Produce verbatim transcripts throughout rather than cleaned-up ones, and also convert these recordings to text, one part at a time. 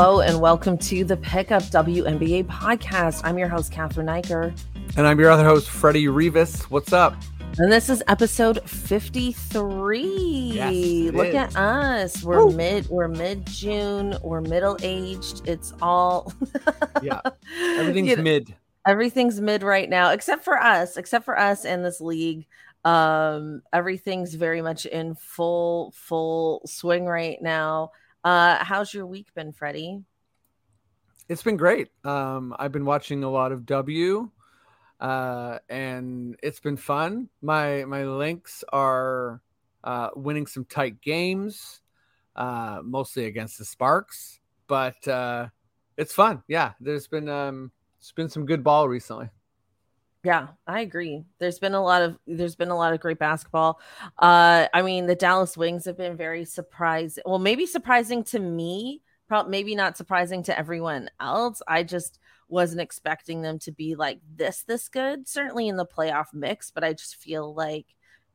Hello and welcome to the Pickup W N B A podcast. I'm your host, Cathryn Niker. And I'm your other host, Freddie Revis. What's up? And this is episode fifty-three. Yes, Look is. at us. We're Woo. mid, we're mid-June, we're middle-aged. It's all yeah. Everything's you know, mid. Everything's mid right now, except for us, except for us and this league. Um, everything's very much in full, full swing right now. Uh, how's your week been, Freddie? It's been great. Um, I've been watching a lot of W, uh, and it's been fun. My my Lynx are uh, winning some tight games, uh, mostly against the Sparks, but uh, it's fun. Yeah, there's been um, it's been some good ball recently. Yeah, I agree. There's been a lot of there's been a lot of great basketball. Uh, I mean, the Dallas Wings have been very surprising. Well, maybe surprising to me, probably maybe not surprising to everyone else. I just wasn't expecting them to be like this this good. Certainly in the playoff mix, but I just feel like,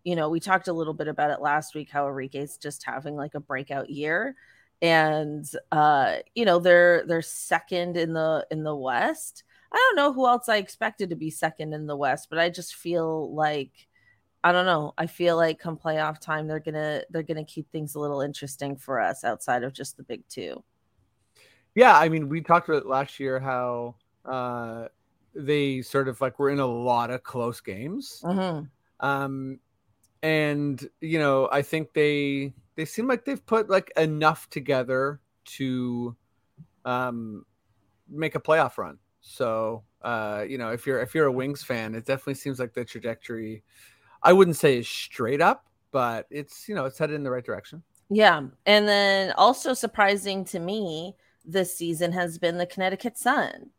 you know, we talked a little bit about it last week how Arike's just having like a breakout year, and uh, you know, they're they're second in the in the West. I don't know who else I expected to be second in the West, but I just feel like, I don't know. I feel like come playoff time, they're going to, they're going to keep things a little interesting for us outside of just the big two. Yeah. I mean, we talked about last year, how uh, they sort of like, were in a lot of close games. Mm-hmm. Um, and, you know, I think they, they seem like they've put like enough together to um, make a playoff run. So, uh, you know, if you're if you're a Wings fan, it definitely seems like the trajectory, I wouldn't say is straight up, but it's, you know, it's headed in the right direction. Yeah. And then also surprising to me this season has been the Connecticut Sun.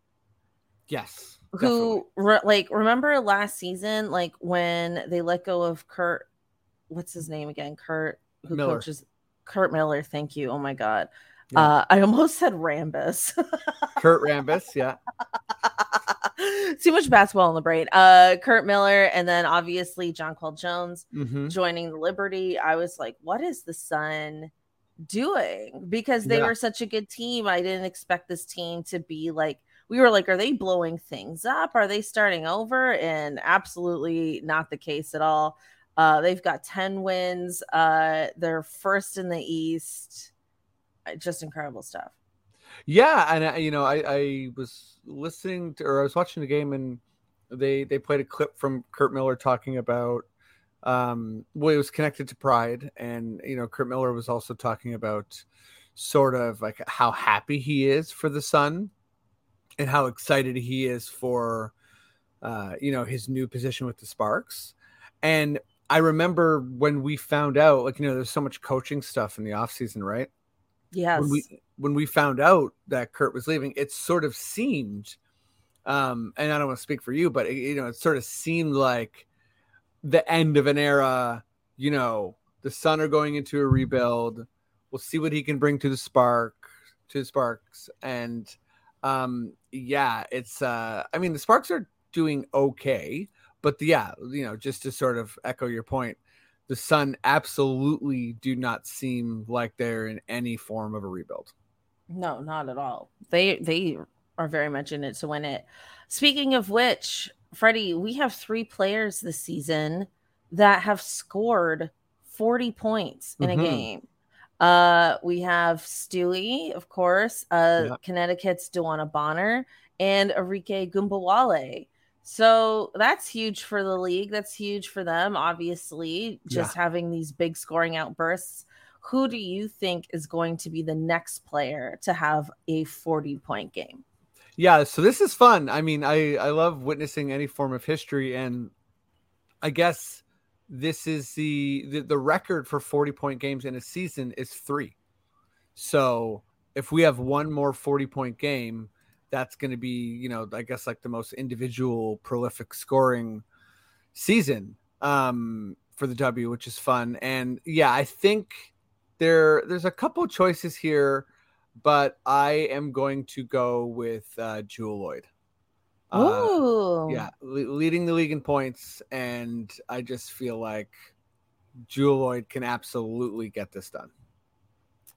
Yes. Who, re- like, remember last season, like when they let go of Curt, what's his name again? Curt, who Miller. coaches Curt Miller. Thank you. Oh, my God. Yeah. Uh, I almost said Rambis. Curt Rambis, yeah. Too much basketball in the brain. Uh, Curt Miller, and then obviously Jonquel Jones mm-hmm. joining the Liberty. I was like, what is the Sun doing? Because they yeah. were such a good team. I didn't expect this team to be like, we were like, are they blowing things up? Are they starting over? And absolutely not the case at all. Uh, they've got ten wins. Uh, they're first in the East. Just incredible stuff. Yeah, and I, you know, I, I was listening to, or I was watching the game, and they they played a clip from Curt Miller talking about, um, well, it was connected to Pride, and you know, Curt Miller was also talking about sort of like how happy he is for the Sun, and how excited he is for, uh, you know, his new position with the Sparks, and I remember when we found out, like you know, there's so much coaching stuff in the offseason, right? Yes. When we, when we found out that Curt was leaving, it sort of seemed, um, and I don't want to speak for you, but it, you know, it sort of seemed like the end of an era. You know, the Sun are going into a rebuild. We'll see what he can bring to the Spark, to the Sparks, and um, yeah, it's. Uh, I mean, the Sparks are doing okay, but the, yeah, you know, just to sort of echo your point. The Sun absolutely do not seem like they're in any form of a rebuild. No, not at all. They they are very much in it to win it. Speaking of which, Freddie, we have three players this season that have scored forty points in mm-hmm. a game. Uh, we have Stewie, of course, uh, yeah. Connecticut's DeWanna Bonner, and Arike Ogunbowale. So that's huge for the league. That's huge for them, obviously, just yeah. having these big scoring outbursts. Who do you think is going to be the next player to have a forty-point game? Yeah, so this is fun. I mean, I, I love witnessing any form of history, and I guess this is the, the, the record for forty-point games in a season is three. So if we have one more forty-point game, that's going to be, you know, I guess like the most individual prolific scoring season um, for the W, which is fun. And yeah, I think there there's a couple choices here, but I am going to go with uh, Jewel Lloyd. Ooh. Uh, yeah, le- leading the league in points, and I just feel like Jewel Lloyd can absolutely get this done.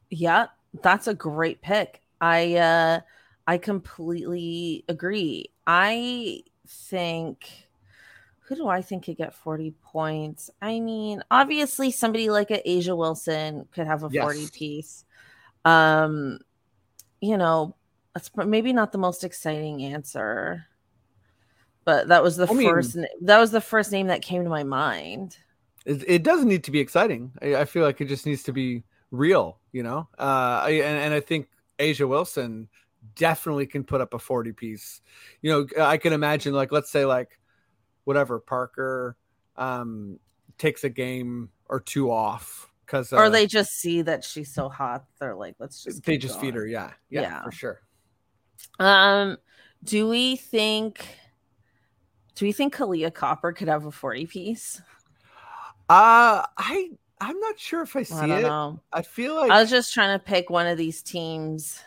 Yeah, that's a great pick. I uh, I completely agree. I think, who do I think could get forty points? I mean, obviously somebody like a A'ja Wilson could have a yes. forty piece. Um, you know, that's maybe not the most exciting answer, but that was the I first. Mean, that was the first name that came to my mind. It, it doesn't need to be exciting. I, I feel like it just needs to be real, you know. Uh, I, and, and I think A'ja Wilson definitely can put up a forty piece. You know, I can imagine, like, let's say like whatever Parker um, takes a game or two off because, uh, or they just see that she's so hot, they're like, let's just they just going. feed her, yeah, yeah, yeah, for sure. Um, do we think? Do we think Kalia Copper could have a forty piece? Uh, I I'm not sure if I see I don't it. Know. I feel like I was just trying to pick one of these teams.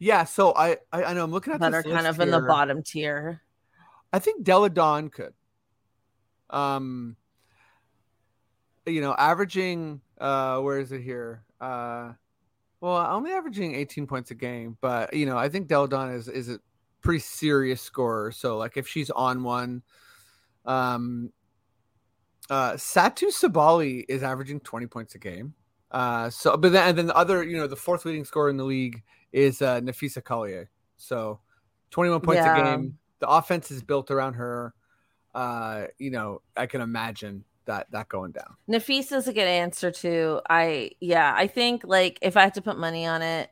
Yeah, so I, I, I know I'm looking at that are kind of here. in the bottom tier. I think Deladon could, um, you know, averaging uh, where is it here? Uh, well, only averaging eighteen points a game, but you know, I think Deladon is is a pretty serious scorer. So like if she's on one, um, uh, Satu Sabali is averaging twenty points a game. Uh, so but then and then the other, you know, the fourth leading scorer in the league is uh, Nafisa Collier. So twenty-one points yeah. a game. The offense is built around her. Uh, you know, I can imagine that that going down. Nafisa's a good answer too. I yeah, I think like if I had to put money on it,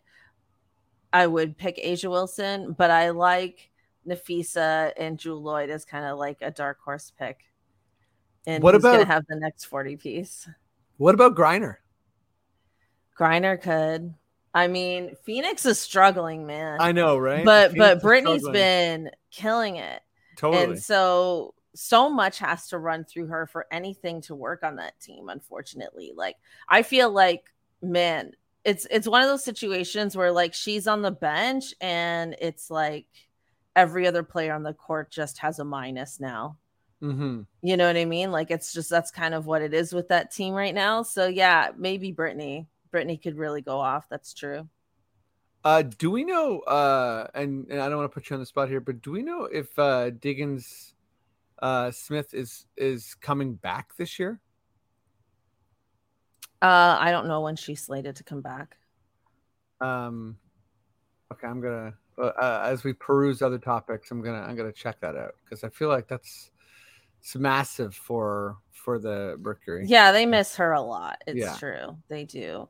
I would pick A'ja Wilson, but I like Nafisa and Jewel Lloyd as kind of like a dark horse pick. And what who's about, gonna have the next forty piece? What about Griner? Griner could. I mean, Phoenix is struggling, man. I know, right? But Phoenix but Brittany's been killing it. Totally. And so so much has to run through her for anything to work on that team, unfortunately. Like I feel like, man, it's it's one of those situations where like she's on the bench and it's like every other player on the court just has a minus now. Mm-hmm. You know what I mean? Like it's just that's kind of what it is with that team right now. So yeah, maybe Brittany. Brittany could really go off. That's true. Uh, do we know, uh, and, and I don't want to put you on the spot here, but do we know if uh, Diggins uh, Smith is, is coming back this year? Uh, I don't know when she's slated to come back. Um, okay. I'm going to, uh, as we peruse other topics, I'm going to, I'm going to check that out. Cause I feel like that's, it's massive for, for the Mercury. Yeah, they miss her a lot. It's yeah. true. They do.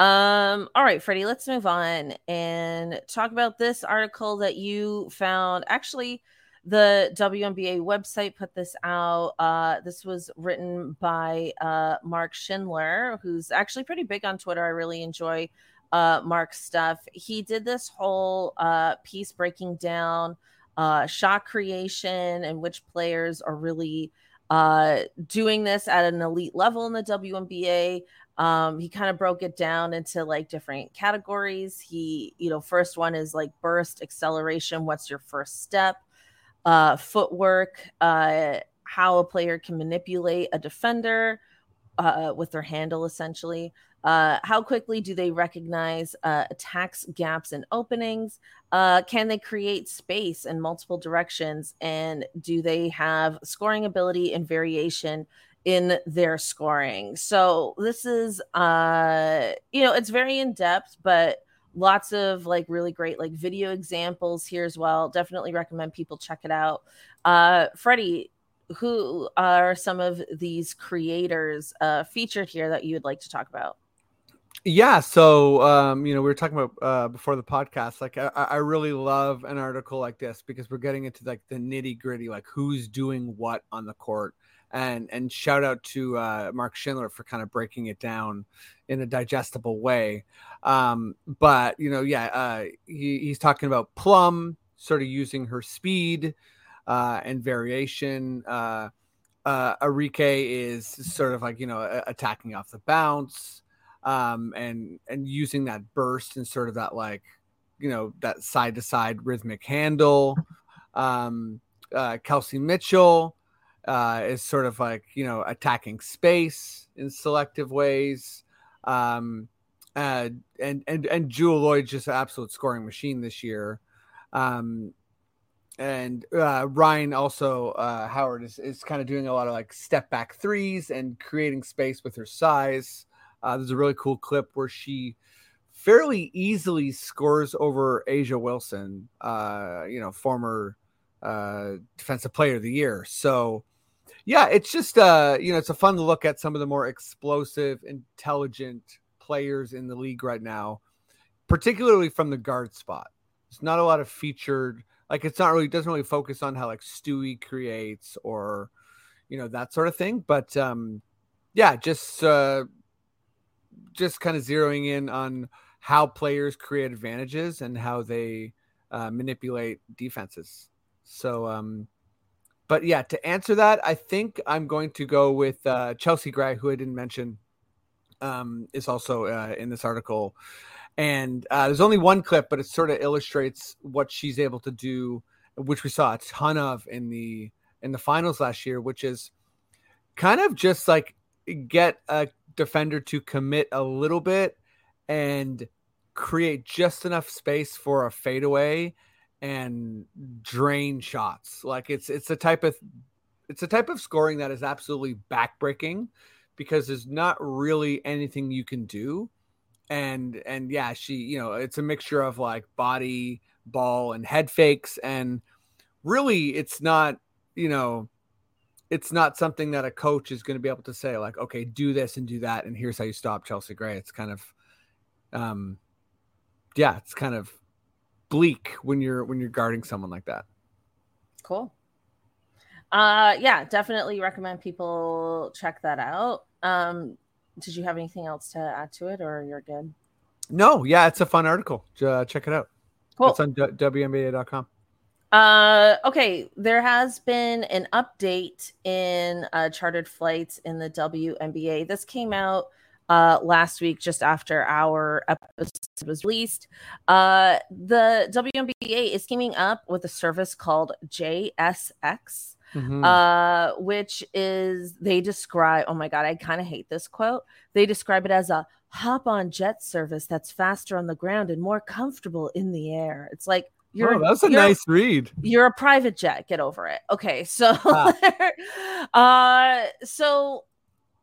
Um, all right, Freddie, let's move on and talk about this article that you found. Actually, the W N B A website put this out. Uh, this was written by uh, Mark Schindler, who's actually pretty big on Twitter. I really enjoy uh, Mark's stuff. He did this whole uh, piece breaking down uh, shot creation and which players are really Uh, doing this at an elite level in the W N B A. Um, he kind of broke it down into like different categories. He, you know, first one is like burst, acceleration. What's your first step? Uh, footwork, uh, how a player can manipulate a defender uh, with their handle, essentially. Uh, how quickly do they recognize uh, attacks, gaps, and openings? Uh, can they create space in multiple directions? And do they have scoring ability and variation in their scoring? So this is, uh, you know, it's very in-depth, but lots of like really great like video examples here as well. Definitely recommend people check it out. Uh, Freddie, who are some of these creators uh, featured here that you would like to talk about? Yeah. So, um, you know, we were talking about uh, before the podcast, like I, I really love an article like this because we're getting into like the nitty gritty, like who's doing what on the court. And and shout out to uh, Mark Schindler for kind of breaking it down in a digestible way. Um, but, you know, yeah, uh, he, he's talking about Plum sort of using her speed uh, and variation. Uh, uh, Arike is sort of like, you know, attacking off the bounce. Um, and, and using that burst and sort of that, like, you know, that side to side rhythmic handle. Um, uh, Kelsey Mitchell, uh, is sort of like, you know, attacking space in selective ways. Um, Uh, and and and Jewel Lloyd just an absolute scoring machine this year. Um, and uh, Rhyne also uh, Howard is, is kind of doing a lot of like step back threes and creating space with her size. Uh, there's a really cool clip where she fairly easily scores over A'ja Wilson, uh, you know, former uh, defensive player of the year. So yeah, it's just uh, you know, it's a fun to look at some of the more explosive, intelligent players in the league right now, particularly from the guard spot. It's not a lot of featured, like it's not really, doesn't really focus on how like Stewie creates or, you know, that sort of thing. But um, yeah, just uh, just kind of zeroing in on how players create advantages and how they uh, manipulate defenses. So, um, but yeah, to answer that, I think I'm going to go with uh, Chelsea Gray, who I didn't mention, um, is also uh, in this article. And uh, there's only one clip, but it sort of illustrates what she's able to do, which we saw a ton of in the in the finals last year, which is kind of just like get a defender to commit a little bit and create just enough space for a fadeaway and drain shots. Like it's it's a type of it's a type of scoring that is absolutely backbreaking because there's not really anything you can do. And, and yeah, she, you know, it's a mixture of like body, ball, and head fakes. And really it's not, you know, it's not something that a coach is going to be able to say like, okay, do this and do that. And here's how you stop Chelsea Gray. It's kind of, um, yeah, it's kind of bleak when you're, when you're guarding someone like that. Cool. Uh, yeah, definitely recommend people check that out. Um, Did you have anything else to add to it, or you're good? No, yeah, it's a fun article. Uh, check it out. Cool. It's on W N B A dot com. Uh, okay, there has been an update in uh, chartered flights in the W N B A. This came out uh, last week, just after our episode was released. Uh, the W N B A is teaming up with a service called J S X. Mm-hmm. Uh, which is they describe, oh my God, I kind of hate this quote. They describe it as a hop on jet service that's faster on the ground and more comfortable in the air. It's like, you're, oh, that's a you're, nice read. You're a private jet. Get over it. Okay. So, wow. uh, so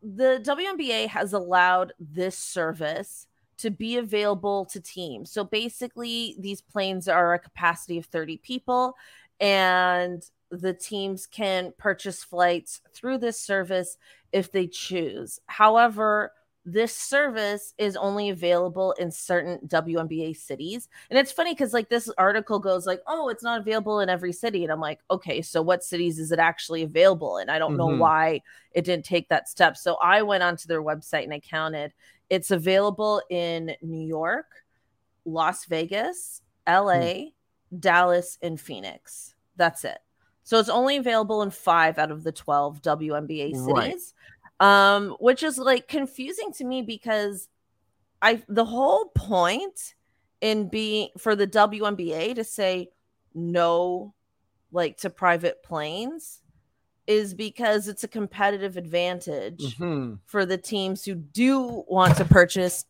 the W N B A has allowed this service to be available to teams. So basically these planes are a capacity of thirty people, and the teams can purchase flights through this service if they choose. However, this service is only available in certain W N B A cities. And it's funny because like this article goes like, oh, it's not available in every city. And I'm like, okay, so what cities is it actually available? And I don't mm-hmm. know why it didn't take that step. So I went onto their website and I counted. It's available in New York, Las Vegas, L A, mm-hmm. Dallas, and Phoenix. That's it. So it's only available in five out of the twelve W N B A cities, right. um, which is like confusing to me because I the whole point in being for the W N B A to say no, like to private planes, is because it's a competitive advantage mm-hmm. for the teams who do want to purchase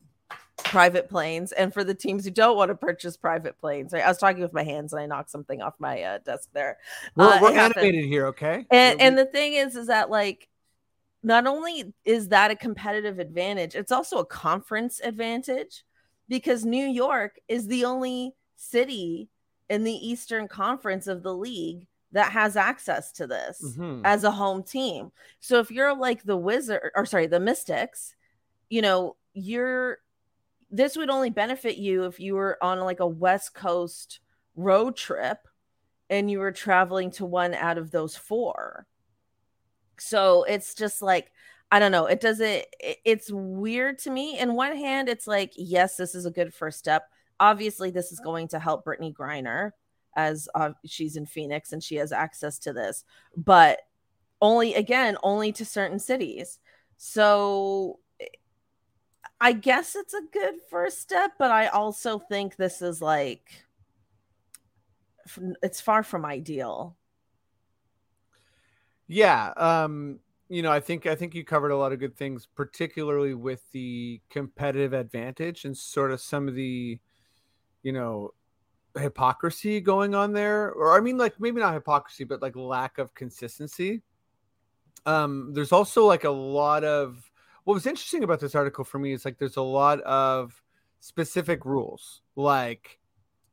private planes and for the teams who don't want to purchase private planes. I was talking with my hands and I knocked something off my uh, desk there. We're, uh, we're animated here, okay? And, and the thing is, is that like, not only is that a competitive advantage, it's also a conference advantage because New York is the only city in the Eastern Conference of the league that has access to this mm-hmm. as a home team. So if you're like the Wizard, or sorry, the Mystics, you know, you're this would only benefit you if you were on like a West Coast road trip and you were traveling to one out of those four. So it's just like, I don't know. It doesn't, it's weird to me. In one hand, it's like, yes, this is a good first step. Obviously this is going to help Brittany Griner as uh, she's in Phoenix and she has access to this, but only again, only to certain cities. So I guess it's a good first step, but I also think this is like, it's far from ideal. Yeah. Um, you know, I think I think you covered a lot of good things, particularly with the competitive advantage and sort of some of the, you know, hypocrisy going on there. Or I mean, like, maybe not hypocrisy, but like lack of consistency. Um, there's also like a lot of, what was interesting about this article for me is like there's a lot of specific rules, like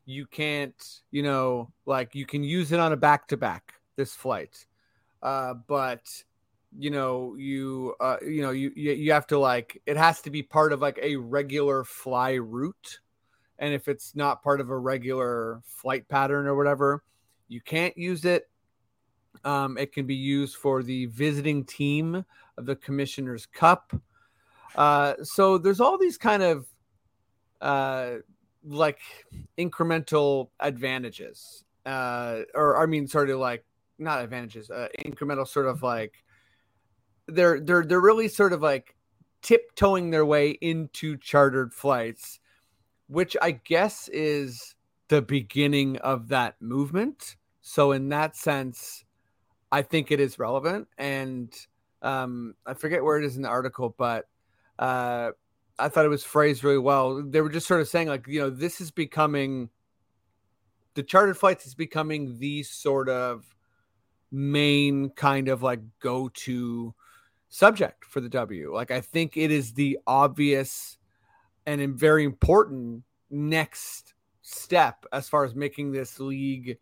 you can't, you know, like you can use it on a back-to-back this flight, uh, but you know, you, uh, you know, you, you have to like, it has to be part of like a regular fly route. And if it's not part of a regular flight pattern or whatever, you can't use it. Um, it can be used for the visiting team of the Commissioner's Cup. Uh, so there's all these kind of uh, like incremental advantages uh, or I mean, sort of like not advantages, uh, incremental sort of like they're, they're, they're really sort of like tiptoeing their way into chartered flights, which I guess is the beginning of that movement. So in that sense, I think it is relevant. And um, I forget where it is in the article, but uh, I thought it was phrased really well. They were just sort of saying like, you know, this is becoming, the chartered flights is becoming the sort of main kind of like go-to subject for the W. Like, I think it is the obvious and very important next step as far as making this league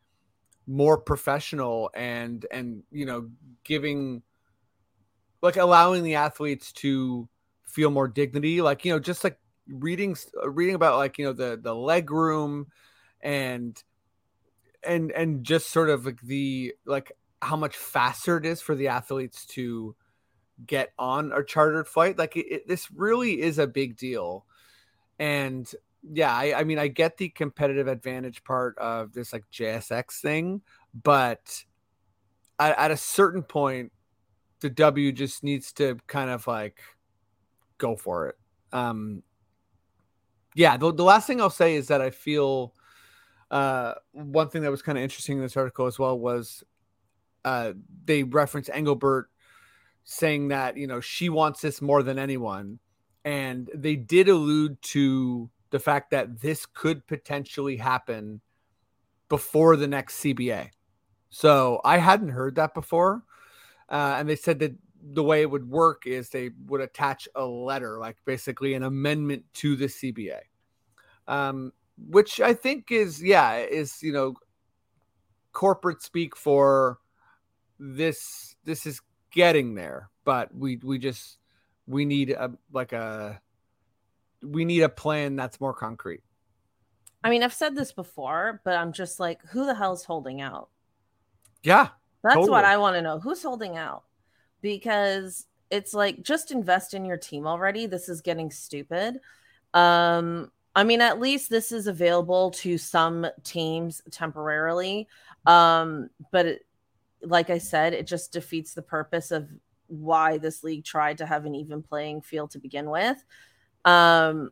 more professional and, and, you know, giving, like allowing the athletes to feel more dignity. Like, you know, just like reading, reading about like, you know, the, the leg room and, and, and just sort of like the, like how much faster it is for the athletes to get on a chartered flight. Like it, it, this really is a big deal. And yeah, I, I mean, I get the competitive advantage part of this like J S X thing, but at, at a certain point, the W just needs to kind of like go for it. Um, yeah, the, the last thing I'll say is that I feel uh, one thing that was kind of interesting in this article as well was uh, they referenced Engelbert saying that, you know, she wants this more than anyone. And they did allude to the fact that this could potentially happen before the next C B A. So I hadn't heard that before. Uh, and they said that the way it would work is they would attach a letter, like basically an amendment to the C B A, um, which I think is, yeah, is, you know, corporate speak for this, this is getting there, but we, we just, we need a like a we need a plan that's more concrete. I mean, I've said this before, but I'm just like, who the hell's holding out? Yeah. That's totally what I want to know. Who's holding out? Because it's like, just invest in your team already. This is getting stupid. Um, I mean, at least this is available to some teams temporarily. Um, but it, like I said, it just defeats the purpose of why this league tried to have an even playing field to begin with. Um,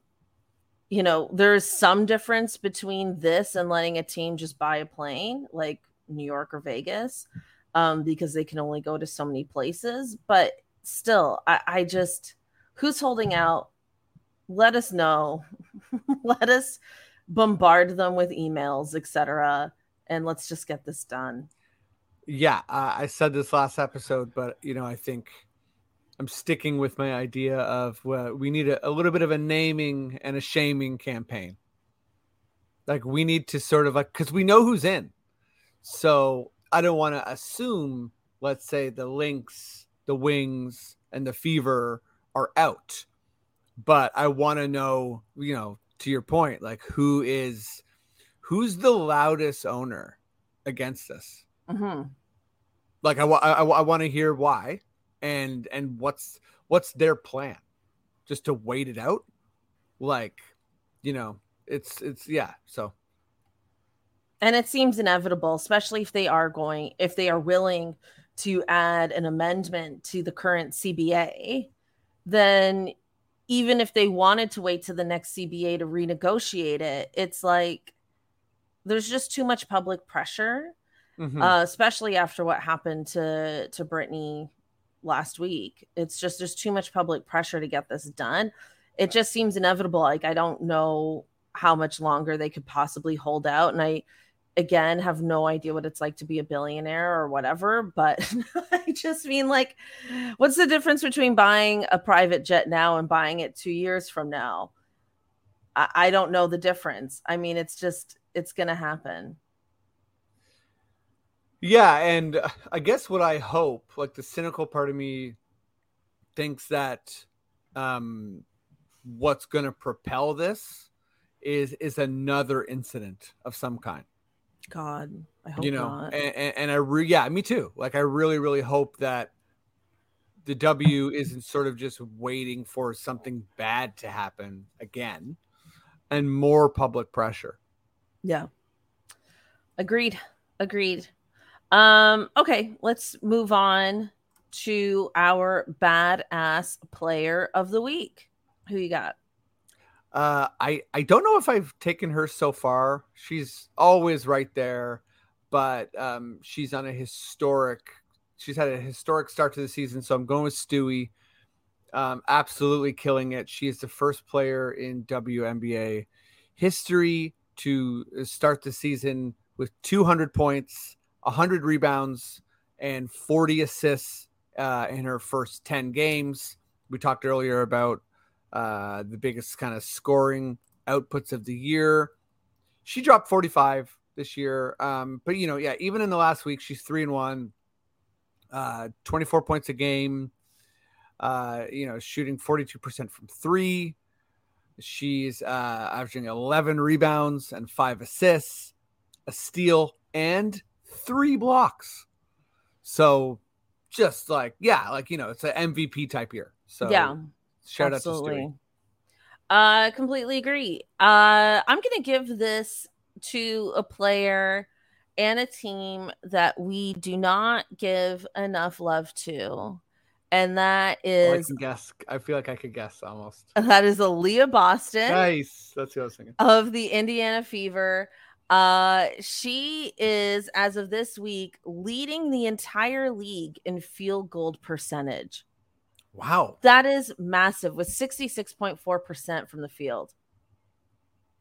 you know, there's some difference between this and letting a team just buy a plane like New York or Vegas, um, because they can only go to so many places. But still, I, I just, who's holding out? Let us know. Let us bombard them with emails, et cetera. And let's just get this done. Yeah, uh, I said this last episode, but, you know, I think I'm sticking with my idea of uh, we need a, a little bit of a naming and a shaming campaign. Like, we need to sort of like, because we know who's in. So I don't want to assume, let's say, the Lynx, the Wings, and the Fever are out. But I want to know, you know, to your point, like, who is, who's the loudest owner against us? Mm-hmm. Like I, I, I want to hear why and and what's what's their plan, just to wait it out, like, you know, it's it's yeah. So, and it seems inevitable, especially if they are going if they are willing to add an amendment to the current C B A, then even if they wanted to wait to the next C B A to renegotiate it, it's like there's just too much public pressure. Mm-hmm. Uh, especially after what happened to to Brittany last week. It's just, there's too much public pressure to get this done. It just seems inevitable. Like, I don't know how much longer they could possibly hold out. And I, again, have no idea what it's like to be a billionaire or whatever, but I just mean, like, what's the difference between buying a private jet now and buying it two years from now? I, I don't know the difference. I mean, it's just, it's going to happen. Yeah. And I guess what I hope, like, the cynical part of me thinks that um, what's going to propel this is, is another incident of some kind. God, I hope you know, not. And, and, and I re yeah, me too. Like, I really, really hope that the W isn't sort of just waiting for something bad to happen again and more public pressure. Yeah. Agreed. Agreed. Um, okay, let's move on to our badass player of the week. Who you got? Uh, I, I don't know if I've taken her so far. She's always right there, but um, she's on a historic, she's had a historic start to the season. So I'm going with Stewie. Um, absolutely killing it. She is the first player in W N B A history to start the season with two hundred points, one hundred rebounds, and forty assists uh, in her first ten games. We talked earlier about Uh, the biggest kind of scoring outputs of the year. She dropped forty-five this year. Um, but, you know, yeah, even in the last week, she's three and one, uh, twenty-four points a game, uh, you know, shooting forty-two percent from three. She's uh, averaging eleven rebounds and five assists, a steal, and three blocks. So just like, yeah, like, you know, it's an M V P type year. So yeah. Shout Absolutely. out to Stewie. I uh, completely agree. Uh, I'm going to give this to a player and a team that we do not give enough love to. And that is... Well, I can guess. I feel like I could guess almost. That is Aliyah Boston. Nice. That's what I was thinking. Of the Indiana Fever. Uh, she is, as of this week, leading the entire league in field goal percentage. Wow. That is massive, with sixty-six point four percent from the field.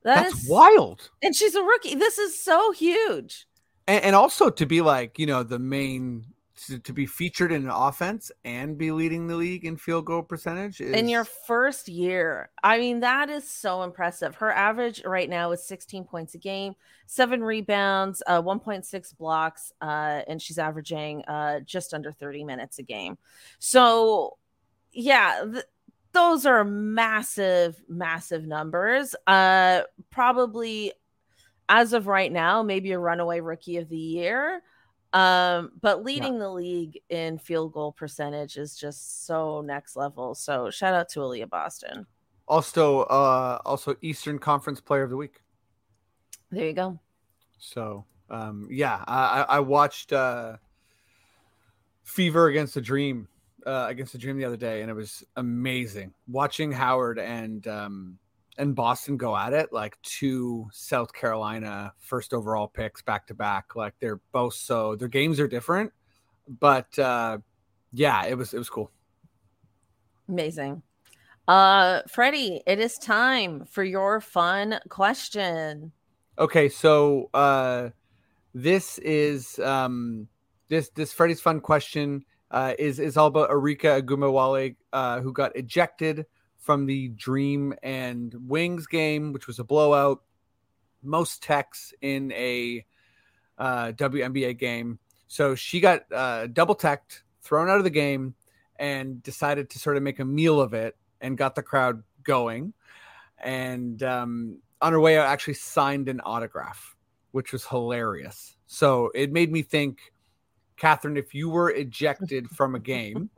That That's is, wild. And she's a rookie. This is so huge. And, and also to be like, you know, the main, to, to be featured in an offense and be leading the league in field goal percentage. Is... In your first year. I mean, that is so impressive. Her average right now is sixteen points a game, seven rebounds, uh, one point six blocks, uh, and she's averaging uh, just under thirty minutes a game. So... Yeah, th- those are massive, massive numbers. Uh, probably as of right now, maybe a runaway rookie of the year. Um, but leading yeah. the league in field goal percentage is just so next level. So shout out to Aliyah Boston. Also, uh, also Eastern Conference Player of the Week. There you go. So, um, yeah, I, I watched uh, Fever against the Dream. Uh, against the Dream the other day, and it was amazing watching Howard and um, and Boston go at it, like two South Carolina first overall picks back to back. Like, they're both so their games are different, but uh, yeah, it was it was cool. Amazing, uh, Freddie. It is time for your fun question. Okay, so uh, this is um, this this Freddie's fun question. Uh, is is all about Arike Ogunbowale, uh, who got ejected from the Dream and Wings game, which was a blowout. Most techs in a uh, W N B A game. So she got uh, double teched, thrown out of the game, and decided to sort of make a meal of it and got the crowd going. And um, on her way out, actually signed an autograph, which was hilarious. So it made me think, Cathryn, if you were ejected from a game,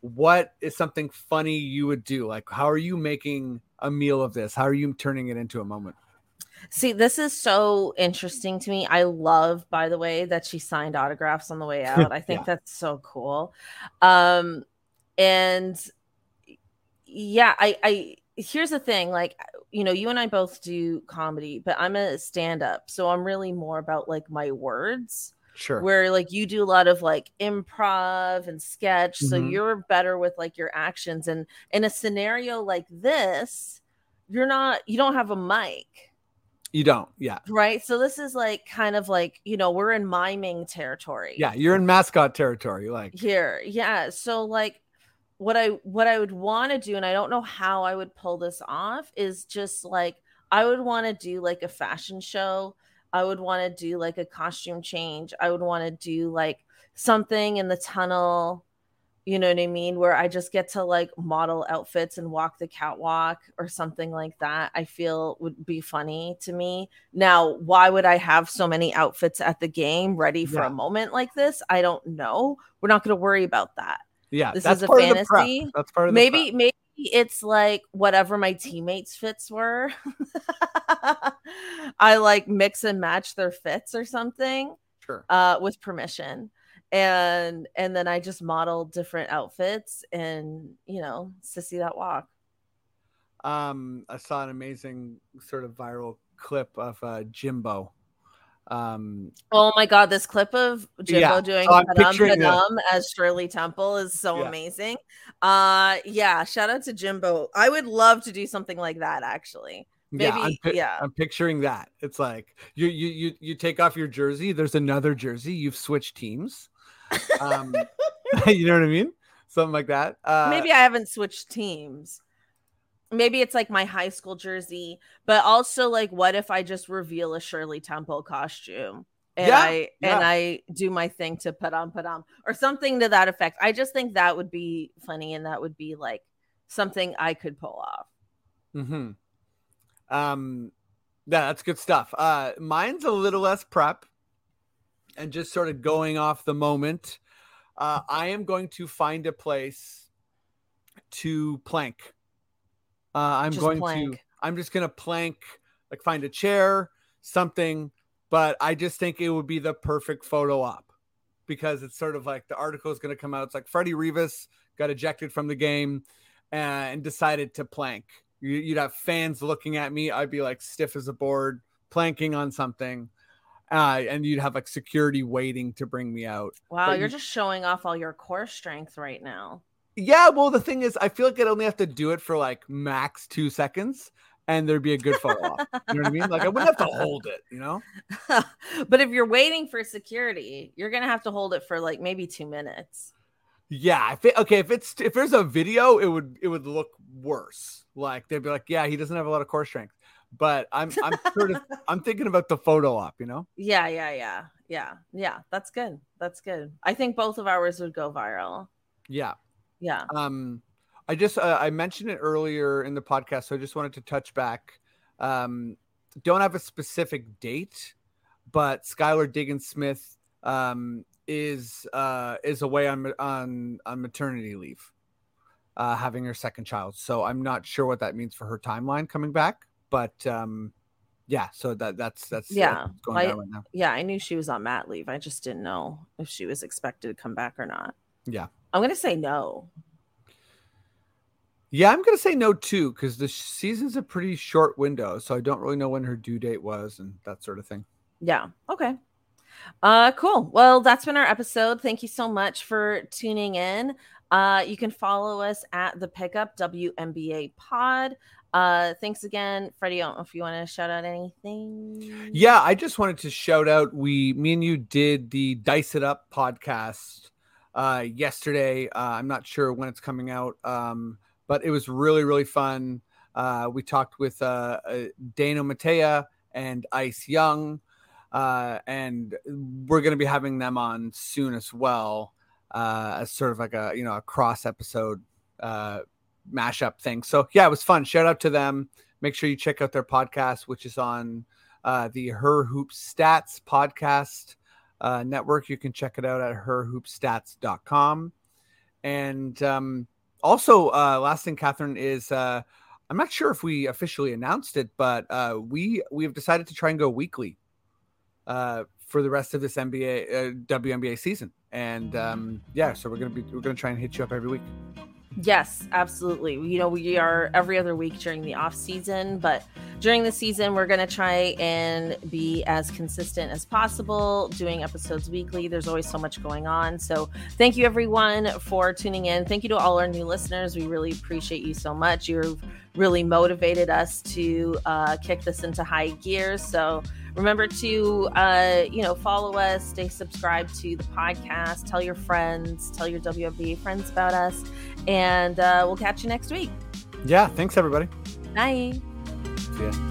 what is something funny you would do? Like, how are you making a meal of this? How are you turning it into a moment? See, this is so interesting to me. I love, by the way, that she signed autographs on the way out. I think yeah. that's so cool. Um, and yeah, I, I, here's the thing. Like, you know, you and I both do comedy, but I'm a stand-up. So I'm really more about like my words. Sure. Where like you do a lot of like improv and sketch. Mm-hmm. So you're better with like your actions. And in a scenario like this, you're not, you don't have a mic. You don't. Yeah. Right. So this is like kind of like, you know, we're in miming territory. Yeah. You're in mascot territory. Like here. Yeah. So like what I, what I would want to do, and I don't know how I would pull this off, is just like, I would want to do like a fashion show. I would want to do like a costume change. I would want to do like something in the tunnel, you know what I mean? Where I just get to like model outfits and walk the catwalk or something like that. I feel would be funny to me. Now, why would I have so many outfits at the game ready for yeah. a moment like this? I don't know. We're not going to worry about that. Yeah. This that's is a part fantasy. Of the that's part of the maybe, prep. maybe. It's like whatever my teammates' fits were. I like mix and match their fits or something. Sure. Uh, with permission. And and then I just model different outfits and, you know, sissy that walk. Um, I saw an amazing sort of viral clip of uh, Jimbo. Um, oh my God, this clip of Jimbo yeah. doing oh, Padum Padum as Shirley Temple is so yeah. amazing. Uh, yeah, shout out to Jimbo. I would love to do something like that, actually. Maybe, yeah, I'm pi- yeah. I'm picturing that. It's like you, you, you, you take off your jersey. There's another jersey. You've switched teams. Um, you know what I mean? Something like that. Uh, Maybe I haven't switched teams. Maybe it's like my high school jersey, but also like, what if I just reveal a Shirley Temple costume and yeah, I yeah. and I do my thing to Padam Padam or something to that effect? I just think that would be funny, and that would be like something I could pull off. Hmm. Um. Yeah, that's good stuff. Uh, mine's a little less prep and just sort of going off the moment. Uh, I am going to find a place to plank. Uh, I'm just going plank. to, I'm just going to plank, like find a chair, something, but I just think it would be the perfect photo op, because it's sort of like the article is going to come out. It's like Freddie Revis got ejected from the game and decided to plank. You, you'd have fans looking at me. I'd be like stiff as a board, planking on something. Uh, and you'd have like security waiting to bring me out. Wow. But you're you- just showing off all your core strength right now. Yeah, well, the thing is, I feel like I'd only have to do it for like max two seconds and there'd be a good photo op. You know what I mean? Like I wouldn't have to hold it, you know? But if you're waiting for security, you're going to have to hold it for like maybe two minutes. Yeah. If it, okay. If it's, if there's a video, it would, it would look worse. Like they'd be like, yeah, he doesn't have a lot of core strength, but I'm, I'm sort of, I'm thinking about the photo op, you know? Yeah. Yeah. Yeah. Yeah. Yeah. That's good. That's good. I think both of ours would go viral. Yeah. Yeah. Um, I just, uh, I mentioned it earlier in the podcast, so I just wanted to touch back. Um, don't have a specific date, but Skylar Diggins-Smith, um, is, uh, is away on, on, on maternity leave, uh, having her second child. So I'm not sure what that means for her timeline coming back, but, um, yeah, so that that's, that's yeah. going I, on right now. Yeah. I knew she was on mat leave. I just didn't know if she was expected to come back or not. Yeah. I'm going to say no. Yeah, I'm going to say no too, because the season's a pretty short window. So I don't really know when her due date was and that sort of thing. Yeah. Okay. Uh, cool. Well, that's been our episode. Thank you so much for tuning in. Uh, you can follow us at the Pickup W N B A pod. Uh, thanks again, Freddie. I don't know if you want to shout out anything. Yeah, I just wanted to shout out. We, me and you did the Dice It Up podcast uh yesterday. uh, I'm not sure when it's coming out, um but it was really really fun. Uh we talked with uh, uh Dano Matea and Ice Young, uh and we're going to be having them on soon as well, uh as sort of like a, you know, a cross episode uh mashup thing. So yeah, it was fun. Shout out to them. Make sure you check out their podcast, which is on uh the Her Hoop Stats podcast Uh, network. You can check it out at her hoop stats dot com. And um, also, uh, last thing, Cathryn, is uh, I'm not sure if we officially announced it, but uh, we we have decided to try and go weekly uh, for the rest of this N B A uh, W N B A season. And um, yeah, so we're gonna be we're gonna try and hit you up every week. Yes, absolutely. You know, we are every other week during the off season, but during the season, we're going to try and be as consistent as possible, doing episodes weekly. There's always so much going on. So thank you, everyone, for tuning in. Thank you to all our new listeners. We really appreciate you so much. You've really motivated us to uh, kick this into high gear. So remember to, uh, you know, follow us, stay subscribed to the podcast, tell your friends, tell your W N B A friends about us, and uh, we'll catch you next week. Yeah. Thanks, everybody. Bye. See ya.